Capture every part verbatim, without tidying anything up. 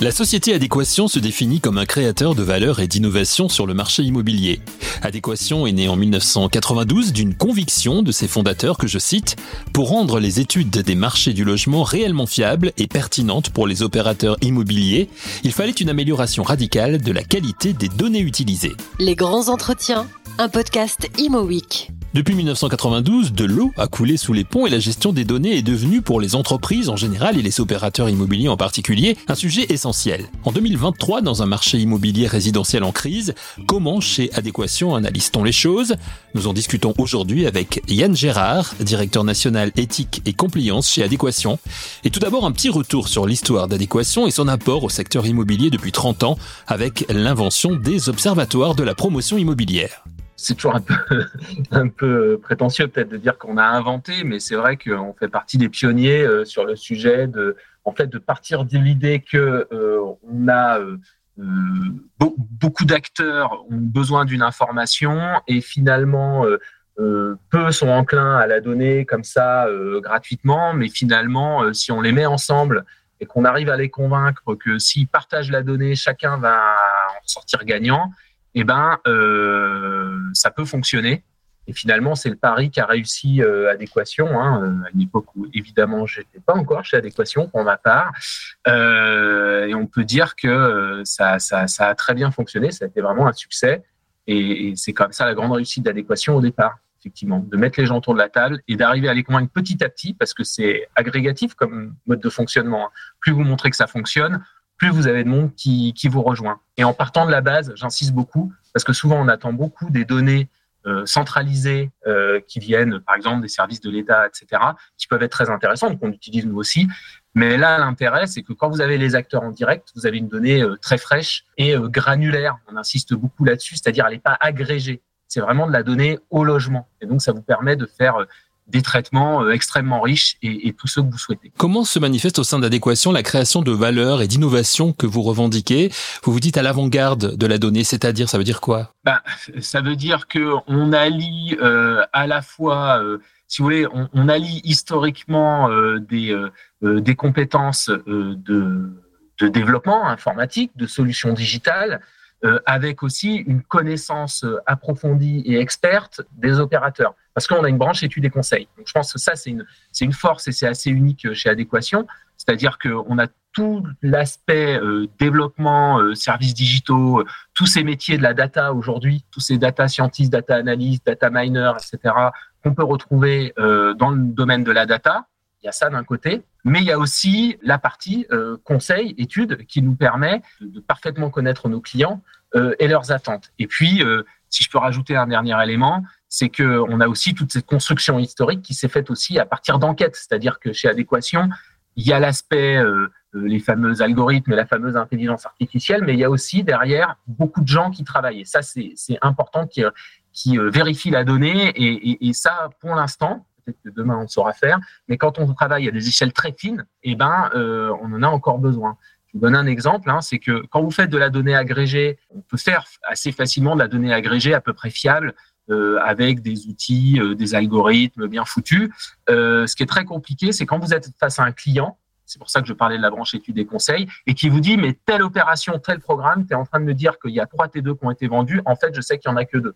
La société Adéquation se définit comme un créateur de valeur et d'innovation sur le marché immobilier. Adéquation est née en mille neuf cent quatre-vingt-douze d'une conviction de ses fondateurs que, je cite, « pour rendre les études des marchés du logement réellement fiables et pertinentes pour les opérateurs immobiliers, il fallait une amélioration radicale de la qualité des données utilisées. » Les grands entretiens, un podcast ImoWeek. Depuis mille neuf cent quatre-vingt-douze, de l'eau a coulé sous les ponts et la gestion des données est devenue pour les entreprises en général et les opérateurs immobiliers en particulier un sujet essentiel. En deux mille vingt-trois, dans un marché immobilier résidentiel en crise, comment chez Adéquation analyse-t-on les choses ? Nous en discutons aujourd'hui avec Yann Gérard, directeur national éthique et compliance chez Adéquation. Et tout d'abord, un petit retour sur l'histoire d'Adéquation et son apport au secteur immobilier depuis trente ans avec l'invention des observatoires de la promotion immobilière. C'est toujours un peu, un peu prétentieux peut-être de dire qu'on a inventé, mais c'est vrai qu'on fait partie des pionniers sur le sujet de, en fait, de partir de l'idée que euh, on a euh, beaucoup d'acteurs ont besoin d'une information et finalement euh, euh, peu sont enclins à la donner comme ça euh, gratuitement, mais finalement euh, si on les met ensemble et qu'on arrive à les convaincre que s'ils partagent la donnée, chacun va en sortir gagnant. Eh ben, euh, ça peut fonctionner. Et finalement, c'est le pari qui a réussi euh, Adéquation, hein, à une époque où, évidemment, je n'étais pas encore chez Adéquation pour ma part. Euh, et on peut dire que ça, ça, ça a très bien fonctionné. Ça a été vraiment un succès. Et, et c'est comme ça la grande réussite d'Adéquation au départ, effectivement, de mettre les gens autour de la table et d'arriver à les convaincre petit à petit, parce que c'est agrégatif comme mode de fonctionnement. Plus vous montrez que ça fonctionne, plus vous avez de monde qui, qui vous rejoint. Et en partant de la base, j'insiste beaucoup, parce que souvent on attend beaucoup des données euh, centralisées euh, qui viennent, par exemple, des services de l'État, et cetera, qui peuvent être très intéressantes, qu'on utilise nous aussi. Mais là, l'intérêt, c'est que quand vous avez les acteurs en direct, vous avez une donnée euh, très fraîche et euh, granulaire. On insiste beaucoup là-dessus, c'est-à-dire elle n'est pas agrégée. C'est vraiment de la donnée au logement. Et donc, ça vous permet de faire... Euh, des traitements extrêmement riches et, et tous ceux que vous souhaitez. Comment se manifeste au sein d'Adéquation la création de valeur et d'innovation que vous revendiquez ? Vous vous dites à l'avant-garde de la donnée, c'est-à-dire, ça veut dire quoi ? Bah, ça veut dire qu'on allie euh, à la fois, euh, si vous voulez, on, on allie historiquement euh, des, euh, des compétences euh, de, de développement informatique, de solutions digitales, Euh, avec aussi une connaissance approfondie et experte des opérateurs. Parce qu'on a une branche études et conseils. Donc, je pense que ça, c'est une, c'est une force et c'est assez unique chez Adéquation. C'est-à-dire qu'on a tout l'aspect euh, développement, euh, services digitaux, euh, tous ces métiers de la data aujourd'hui, tous ces data scientists, data analystes, data miners, et cetera, qu'on peut retrouver euh, dans le domaine de la data. Il y a ça d'un côté, mais il y a aussi la partie euh, conseil, études, qui nous permet de parfaitement connaître nos clients euh, et leurs attentes. Et puis, euh, si je peux rajouter un dernier élément, c'est qu'on a aussi toute cette construction historique qui s'est faite aussi à partir d'enquêtes. C'est-à-dire que chez Adéquation, il y a l'aspect, euh, les fameux algorithmes, la fameuse intelligence artificielle, mais il y a aussi derrière beaucoup de gens qui travaillent. Et ça, c'est, c'est important qui, qui euh, vérifie la donnée et, et, et ça, pour l'instant, peut-être que demain on saura faire, mais quand on travaille à des échelles très fines, eh ben, euh, on en a encore besoin. Je vous donne un exemple, hein, c'est que quand vous faites de la donnée agrégée, on peut faire assez facilement de la donnée agrégée à peu près fiable, euh, avec des outils, euh, des algorithmes bien foutus. Euh, ce qui est très compliqué, c'est quand vous êtes face à un client, c'est pour ça que je parlais de la branche études et conseils, et qui vous dit, mais telle opération, tel programme, tu es en train de me dire qu'il y a trois T deux qui ont été vendus, en fait, je sais qu'il n'y en a que deux.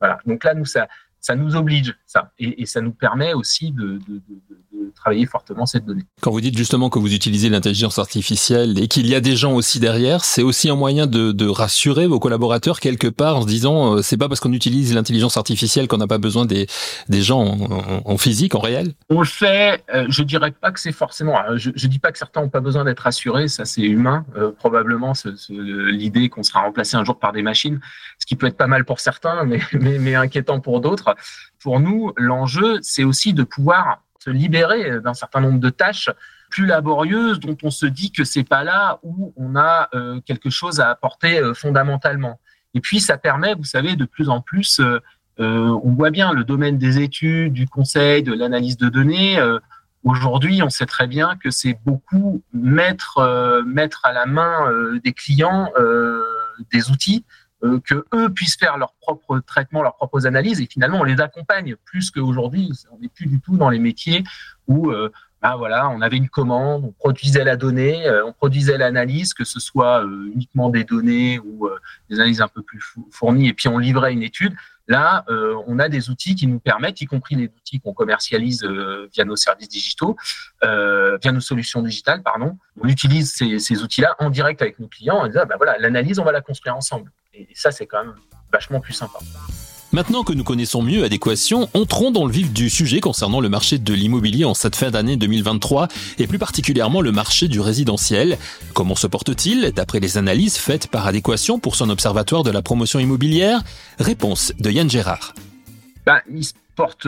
Voilà. Donc là, nous, ça... Ça nous oblige, ça. Et, et ça nous permet aussi de, de, de, de travailler fortement cette donnée. Quand vous dites justement que vous utilisez l'intelligence artificielle et qu'il y a des gens aussi derrière, c'est aussi un moyen de, de rassurer vos collaborateurs quelque part en se disant euh, c'est pas parce qu'on utilise l'intelligence artificielle qu'on n'a pas besoin des, des gens en, en, en physique, en réel ? On le fait, euh, je dirais pas que c'est forcément... Je, je dis pas que certains n'ont pas besoin d'être rassurés, ça c'est humain. Euh, probablement ce, ce, l'idée qu'on sera remplacé un jour par des machines, ce qui peut être pas mal pour certains, mais, mais, mais inquiétant pour d'autres. Pour nous, l'enjeu, c'est aussi de pouvoir se libérer d'un certain nombre de tâches plus laborieuses dont on se dit que c'est pas là où on a euh, quelque chose à apporter euh, fondamentalement. Et puis, ça permet, vous savez, de plus en plus, euh, euh, on voit bien le domaine des études, du conseil, de l'analyse de données. Euh, aujourd'hui, on sait très bien que c'est beaucoup mettre, euh, mettre à la main euh, des clients euh, des outils euh, que eux puissent faire leurs propres traitements, leurs propres analyses, et finalement on les accompagne plus qu'aujourd'hui. On n'est plus du tout dans les métiers où euh, ben voilà, on avait une commande, on produisait la donnée, euh, on produisait l'analyse, que ce soit euh, uniquement des données ou euh, des analyses un peu plus fournies, et puis on livrait une étude. Là, euh, on a des outils qui nous permettent, y compris les outils qu'on commercialise euh, via nos services digitaux, euh, via nos solutions digitales, pardon. On utilise ces, ces outils-là en direct avec nos clients et dit, ah, ben voilà, l'analyse, on va la construire ensemble. Et ça, c'est quand même vachement plus sympa. Maintenant que nous connaissons mieux Adéquation, entrons dans le vif du sujet concernant le marché de l'immobilier en cette fin d'année deux mille vingt-trois et plus particulièrement le marché du résidentiel. Comment se porte-t-il d'après les analyses faites par Adéquation pour son observatoire de la promotion immobilière ? Réponse de Yann Gérard. Ben, il se porte...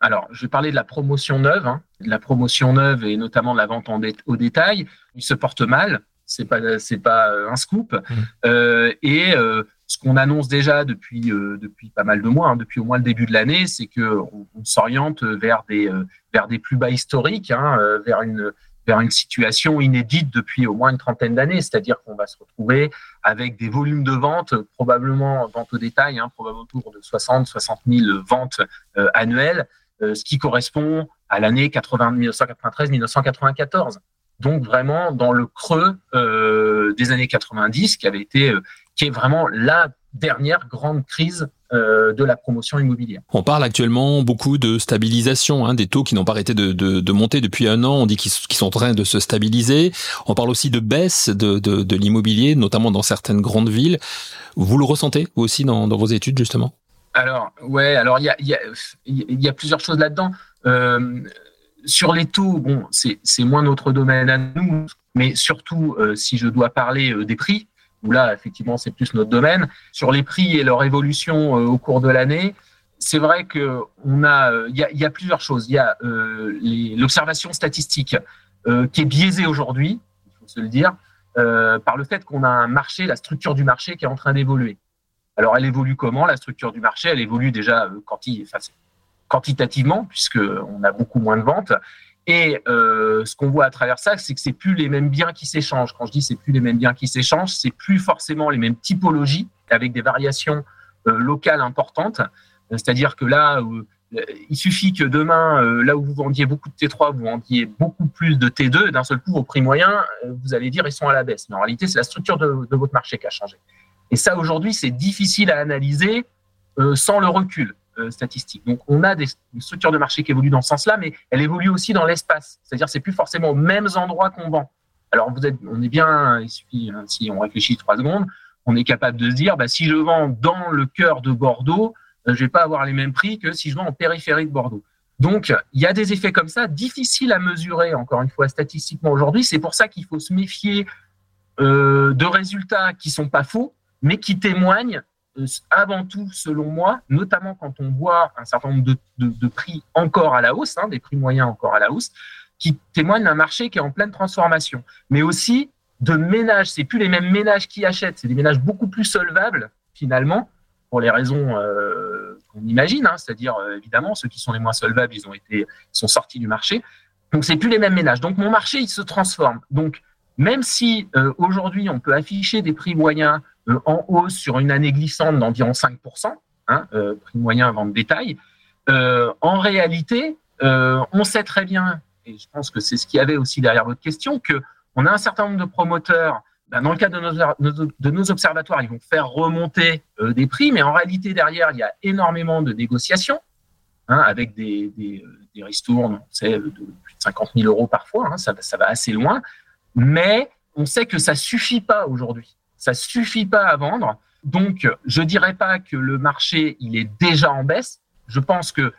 Alors, je vais parler de la promotion neuve, hein, de la promotion neuve et notamment de la vente en dé- au détail. Il se porte mal, c'est pas, c'est pas un scoop. Mmh. Euh, et... Euh, Ce qu'on annonce déjà depuis, euh, depuis pas mal de mois, hein, depuis au moins le début de l'année, c'est qu'on on s'oriente vers des, euh, vers des plus bas historiques, hein, euh, vers, une, vers une situation inédite depuis au moins une trentaine d'années. C'est-à-dire qu'on va se retrouver avec des volumes de vente, probablement vente au détail, hein, probablement autour de soixante, soixante mille ventes euh, annuelles, euh, ce qui correspond à l'année dix-neuf cent quatre-vingt-treize, dix-neuf cent quatre-vingt-quatorze. Donc vraiment dans le creux euh, des années quatre-vingt-dix, qui avait été, euh, qui est vraiment la dernière grande crise euh, de la promotion immobilière. On parle actuellement beaucoup de stabilisation, hein, des taux qui n'ont pas arrêté de, de, de monter depuis un an. On dit qu'ils, qu'ils sont en train de se stabiliser. On parle aussi de baisse de, de, de l'immobilier, notamment dans certaines grandes villes. Vous le ressentez vous aussi dans, dans vos études justement ? Alors ouais, alors il y a, y a, y a plusieurs choses là-dedans. Euh, Sur les taux, bon, c'est, c'est moins notre domaine à nous, mais surtout, euh, si je dois parler euh, des prix, où là, effectivement, c'est plus notre domaine, sur les prix et leur évolution euh, au cours de l'année, c'est vrai qu'on a, euh, y a, y a plusieurs choses. Il y a euh, les, l'observation statistique euh, qui est biaisée aujourd'hui, il faut se le dire, euh, par le fait qu'on a un marché, la structure du marché qui est en train d'évoluer. Alors, elle évolue comment ? La structure du marché, elle évolue déjà euh, quand il, enfin, c'est, quantitativement, puisqu'on a beaucoup moins de ventes. Et euh, ce qu'on voit à travers ça, c'est que c'est plus les mêmes biens qui s'échangent. Quand je dis c'est plus les mêmes biens qui s'échangent, c'est plus forcément les mêmes typologies avec des variations euh, locales importantes. C'est-à-dire que là, euh, il suffit que demain, euh, là où vous vendiez beaucoup de T trois, vous vendiez beaucoup plus de T deux, et d'un seul coup, au prix moyen, vous allez dire ils sont à la baisse. Mais en réalité, c'est la structure de, de votre marché qui a changé. Et ça, aujourd'hui, c'est difficile à analyser euh, sans le recul statistique. Donc, on a des structures de marché qui évoluent dans ce sens-là, mais elles évoluent aussi dans l'espace. C'est-à-dire, c'est plus forcément aux mêmes endroits qu'on vend. Alors, vous êtes, on est bien, il suffit, hein, si on réfléchit trois secondes, on est capable de se dire, bah, si je vends dans le cœur de Bordeaux, euh, je vais pas avoir les mêmes prix que si je vends en périphérie de Bordeaux. Donc, il y a des effets comme ça, difficiles à mesurer, encore une fois, statistiquement aujourd'hui. C'est pour ça qu'il faut se méfier euh, de résultats qui sont pas faux, mais qui témoignent avant tout, selon moi, notamment quand on voit un certain nombre de, de, de prix encore à la hausse, hein, des prix moyens encore à la hausse, qui témoignent d'un marché qui est en pleine transformation, mais aussi de ménages. Ce n'est plus les mêmes ménages qui achètent, c'est des ménages beaucoup plus solvables, finalement, pour les raisons euh, qu'on imagine, hein, c'est-à-dire, euh, évidemment, ceux qui sont les moins solvables, ils ont été, ils sont sortis du marché. Donc, ce n'est plus les mêmes ménages. Donc, mon marché, il se transforme. Donc, même si euh, aujourd'hui, on peut afficher des prix moyens en hausse sur une année glissante d'environ cinq pour cent, hein, euh, prix moyen vente détail, euh, en réalité, euh, on sait très bien, et je pense que c'est ce qu'il y avait aussi derrière votre question, qu'on a un certain nombre de promoteurs, ben, dans le cadre de nos, de nos observatoires, ils vont faire remonter euh, des prix, mais en réalité, derrière, il y a énormément de négociations, hein, avec des, des, des ristournes, on sait, de plus de cinquante mille euros parfois, hein, ça, ça va assez loin, mais on sait que ça ne suffit pas aujourd'hui. Ça suffit pas à vendre. Donc, je dirais pas que le marché, il est déjà en baisse. Je pense que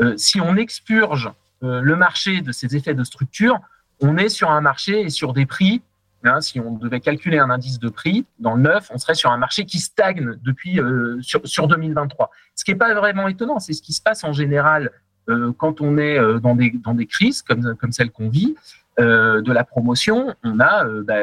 euh, si on expurge euh, le marché de ses effets de structure, on est sur un marché et sur des prix. Hein, si on devait calculer un indice de prix, dans le neuf, on serait sur un marché qui stagne depuis euh, sur, sur deux mille vingt-trois. Ce qui n'est pas vraiment étonnant, c'est ce qui se passe en général euh, quand on est euh, dans, des, dans des crises comme, comme celle qu'on vit. Euh, de la promotion, on a euh, bah,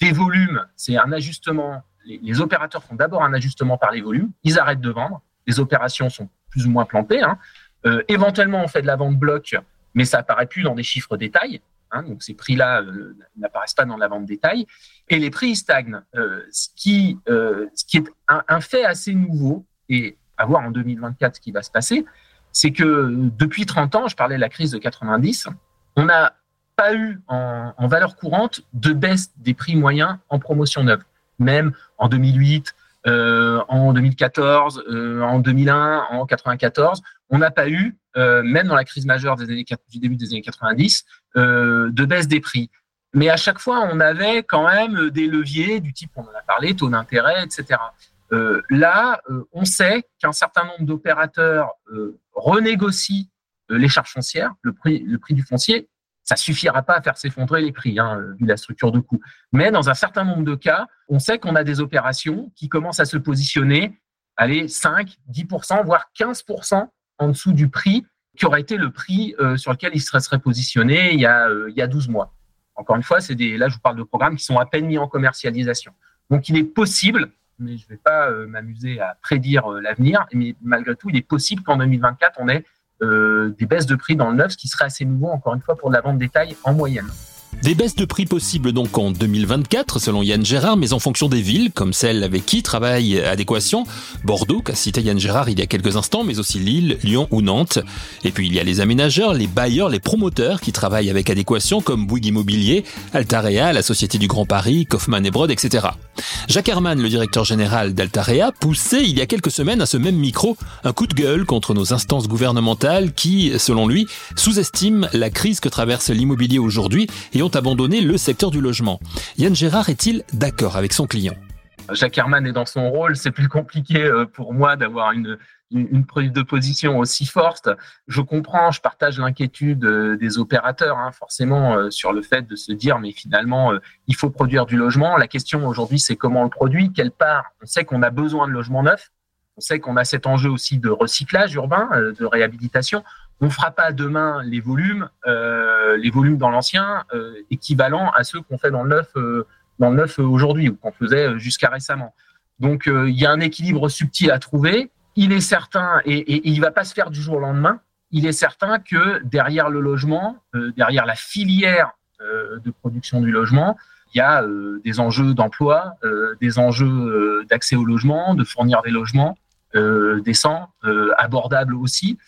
des volumes, c'est un ajustement. Les, les opérateurs font d'abord un ajustement par les volumes, ils arrêtent de vendre, les opérations sont plus ou moins plantées. Hein. Euh, éventuellement, on fait de la vente bloc, mais ça apparaît plus dans des chiffres détails. Hein, donc ces prix-là euh, n'apparaissent pas dans la vente détail. Et les prix stagnent, euh, ce, qui, euh, ce qui est un, un fait assez nouveau. Et à voir en deux mille vingt-quatre ce qui va se passer, c'est que depuis trente ans, je parlais de la crise de quatre-vingt-dix, on n'a pas eu en, en valeur courante de baisse des prix moyens en promotion neuve. Même en deux mille huit, euh, en deux mille quatorze, euh, en deux mille un, en quatre-vingt-quatorze, on n'a pas eu, euh, même dans la crise majeure des années, du début des années quatre-vingt-dix, euh, de baisse des prix. Mais à chaque fois, on avait quand même des leviers du type, on en a parlé, taux d'intérêt, et cetera. Euh, là, euh, on sait qu'un certain nombre d'opérateurs euh, renégocient euh, les charges foncières, le prix, le prix du foncier. Ça suffira pas à faire s'effondrer les prix, hein, vu la structure de coût. Mais dans un certain nombre de cas, on sait qu'on a des opérations qui commencent à se positionner, allez, cinq, dix pour cent, voire quinze pour cent en dessous du prix qui aurait été le prix euh, sur lequel ils se seraient positionnés il y a, euh, il y a douze mois. Encore une fois, c'est des, là, je vous parle de programmes qui sont à peine mis en commercialisation. Donc, il est possible, mais je ne vais pas euh, m'amuser à prédire euh, l'avenir, mais malgré tout, il est possible qu'en deux mille vingt-quatre, on ait Euh, des baisses de prix dans le neuf, ce qui serait assez nouveau, encore une fois, pour de la vente détail en moyenne. Des baisses de prix possibles donc en deux mille vingt-quatre, selon Yann Gérard, mais en fonction des villes, comme celle avec qui travaille Adéquation, Bordeaux, qu'a cité Yann Gérard il y a quelques instants, mais aussi Lille, Lyon ou Nantes. Et puis il y a les aménageurs, les bailleurs, les promoteurs qui travaillent avec Adéquation, comme Bouygues Immobilier, Altarea, la Société du Grand Paris, Kaufmann et Brod, et cetera. Jacques Herrmann, le directeur général d'Altarea, poussait il y a quelques semaines à ce même micro un coup de gueule contre nos instances gouvernementales qui, selon lui, sous-estiment la crise que traverse l'immobilier aujourd'hui et ont abandonné le secteur du logement. Yann Gérard est-il d'accord avec son client ? Jacques Herrmann est dans son rôle, c'est plus compliqué pour moi d'avoir une, une prise de position aussi forte. Je comprends, je partage l'inquiétude des opérateurs, hein, forcément, sur le fait de se dire, mais finalement, il faut produire du logement. La question aujourd'hui, c'est comment on le produit, quelle part. On sait qu'on a besoin de logements neufs, on sait qu'on a cet enjeu aussi de recyclage urbain, de réhabilitation. On ne fera pas demain les volumes, euh, les volumes dans l'ancien, euh, équivalents à ceux qu'on fait dans le neuf euh, dans le neuf aujourd'hui ou qu'on faisait jusqu'à récemment. Donc, il euh, y a un équilibre subtil à trouver. Il est certain, et, et, et il ne va pas se faire du jour au lendemain, il est certain que derrière le logement, euh, derrière la filière euh, de production du logement, il y a euh, des enjeux d'emploi, euh, des enjeux euh, d'accès au logement, de fournir des logements euh, décents, euh, abordables aussi.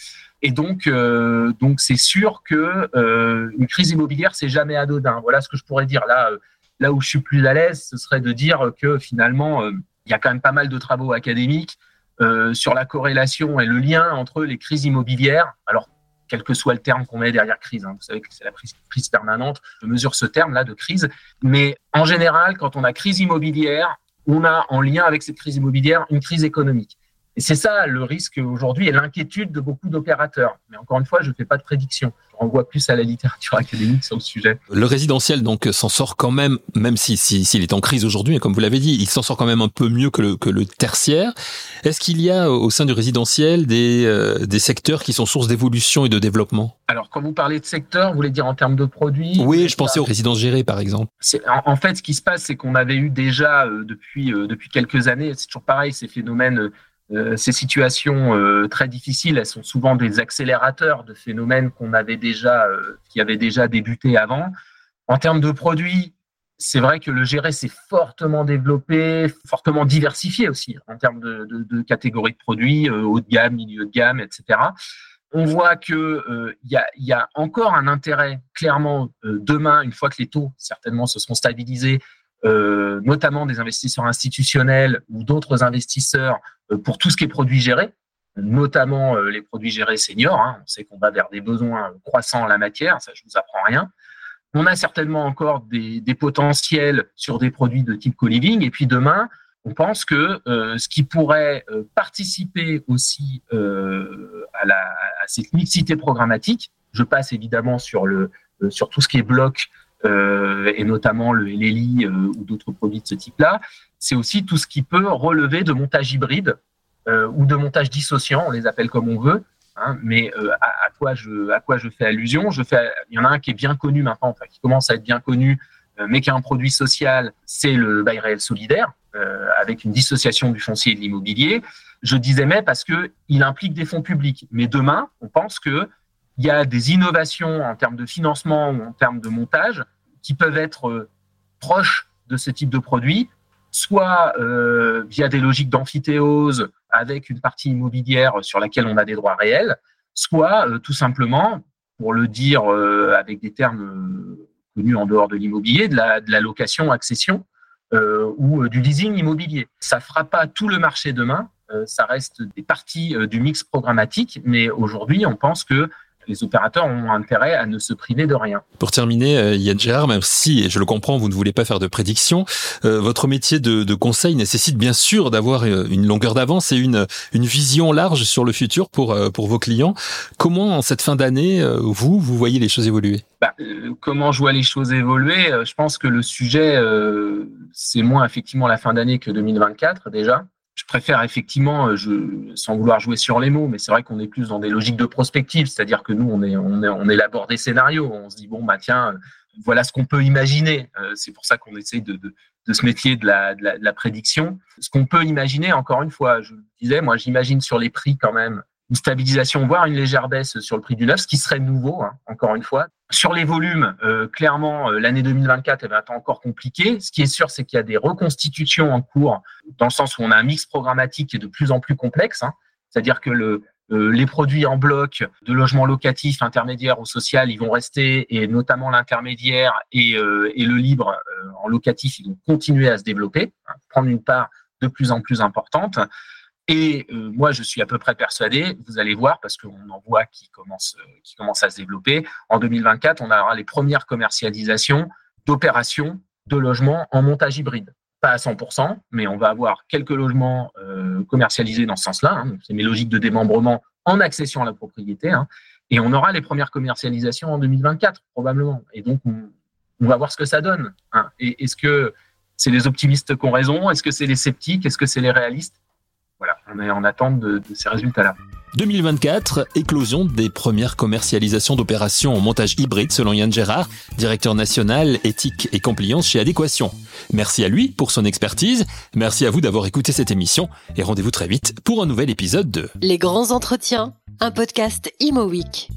Et donc, euh, donc c'est sûr que euh, une crise immobilière, c'est jamais anodin. Voilà ce que je pourrais dire. Là, euh, là où je suis plus à l'aise, ce serait de dire que finalement, euh, il y a quand même pas mal de travaux académiques euh, sur la corrélation et le lien entre les crises immobilières. Alors, quel que soit le terme qu'on met derrière crise, hein, vous savez que c'est la crise, crise permanente. Je mesure ce terme-là de crise, mais en général, quand on a crise immobilière, on a en lien avec cette crise immobilière une crise économique. Et c'est ça le risque aujourd'hui et l'inquiétude de beaucoup d'opérateurs. Mais encore une fois, je ne fais pas de prédiction. Je renvoie plus à la littérature académique sur le sujet. Le résidentiel donc s'en sort quand même, même si, si, s'il est en crise aujourd'hui, comme vous l'avez dit, il s'en sort quand même un peu mieux que le, que le tertiaire. Est-ce qu'il y a au sein du résidentiel des, euh, des secteurs qui sont source d'évolution et de développement ? Alors, quand vous parlez de secteur, vous voulez dire en termes de produits ? Oui, je pensais aux résidences gérées, par exemple. C'est, en, en fait, ce qui se passe, c'est qu'on avait eu déjà euh, depuis, euh, depuis quelques années, c'est toujours pareil, ces phénomènes... Euh, Euh, ces situations euh, très difficiles, elles sont souvent des accélérateurs de phénomènes qu'on avait déjà, euh, qui avaient déjà débuté avant. En termes de produits, c'est vrai que le géré s'est fortement développé, fortement diversifié aussi en termes de, de, de catégories de produits, euh, haut de gamme, milieu de gamme, et cetera. On voit qu'il euh, y, y a encore un intérêt, clairement, euh, demain, une fois que les taux certainement se seront stabilisés, Euh, notamment des investisseurs institutionnels ou d'autres investisseurs euh, pour tout ce qui est produits gérés, notamment euh, les produits gérés seniors. Hein, on sait qu'on va vers des besoins croissants en la matière, ça je ne vous apprends rien. On a certainement encore des, des potentiels sur des produits de type co-living. Et puis demain, on pense que euh, ce qui pourrait euh, participer aussi euh, à, la, à cette mixité programmatique, je passe évidemment sur, le, euh, sur tout ce qui est bloc, Euh, et notamment le L L I euh, ou d'autres produits de ce type-là, c'est aussi tout ce qui peut relever de montage hybride euh, ou de montage dissociant, on les appelle comme on veut, hein, mais euh, à, à, quoi je, à quoi je fais allusion je fais, il y en a un qui est bien connu maintenant, enfin, qui commence à être bien connu, euh, mais qui est un produit social, c'est le bail réel solidaire, euh, avec une dissociation du foncier et de l'immobilier. Je disais mais parce qu'il implique des fonds publics, mais demain, on pense que il y a des innovations en termes de financement ou en termes de montage qui peuvent être proches de ce type de produit, soit euh, via des logiques d'amphithéose avec une partie immobilière sur laquelle on a des droits réels, soit euh, tout simplement, pour le dire euh, avec des termes euh, connus en dehors de l'immobilier, de la, de la location-accession euh, ou euh, du leasing immobilier. Ça ne fera pas tout le marché demain, euh, ça reste des parties euh, du mix programmatique, mais aujourd'hui, on pense que les opérateurs ont intérêt à ne se priver de rien. Pour terminer, Yann Gérard, même si, et je le comprends, vous ne voulez pas faire de prédiction, euh, votre métier de, de conseil nécessite bien sûr d'avoir une longueur d'avance et une, une vision large sur le futur pour, pour vos clients. Comment, en cette fin d'année, vous, vous voyez les choses évoluer ? Bah, euh, comment je vois les choses évoluer ? Je pense que le sujet, euh, c'est moins effectivement la fin d'année que deux mille vingt-quatre déjà. Je préfère effectivement, je, sans vouloir jouer sur les mots, mais c'est vrai qu'on est plus dans des logiques de prospective, c'est-à-dire que nous, on, est, on, est, on élabore des scénarios, on se dit, bon, bah, tiens, voilà ce qu'on peut imaginer. C'est pour ça qu'on essaye de, de, de se méfier de la, de, la, de la prédiction. Ce qu'on peut imaginer, encore une fois, je le disais, moi, j'imagine sur les prix quand même une stabilisation, voire une légère baisse sur le prix du neuf, ce qui serait nouveau, hein, encore une fois. Sur les volumes, euh, clairement, euh, l'année deux mille vingt-quatre, elle va être encore compliquée. Ce qui est sûr, c'est qu'il y a des reconstitutions en cours, dans le sens où on a un mix programmatique qui est de plus en plus complexe, hein, c'est-à-dire que le, euh, les produits en bloc de logement locatif, intermédiaire ou social, ils vont rester, et notamment l'intermédiaire et, euh, et le libre euh, en locatif, ils vont continuer à se développer, hein, prendre une part de plus en plus importante. Et euh, moi, je suis à peu près persuadé, vous allez voir, parce qu'on en voit qui commence, euh, qui commence à se développer. En deux mille vingt-quatre, on aura les premières commercialisations d'opérations de logements en montage hybride. Pas à cent pour cent, mais on va avoir quelques logements euh, commercialisés dans ce sens-là. Hein. C'est mes logiques de démembrement en accession à la propriété. Hein. Et on aura les premières commercialisations en deux mille vingt-quatre, probablement. Et donc, on, on va voir ce que ça donne. Hein. Et est-ce que c'est les optimistes qui ont raison ? Est-ce que c'est les sceptiques ? Est-ce que c'est les réalistes ? Voilà, on est en attente de, de ces résultats-là. deux mille vingt-quatre, éclosion des premières commercialisations d'opérations en montage hybride selon Yann Gérard, directeur national éthique et compliance chez Adéquation. Merci à lui pour son expertise, merci à vous d'avoir écouté cette émission et rendez-vous très vite pour un nouvel épisode de Les Grands Entretiens, un podcast ImoWeek.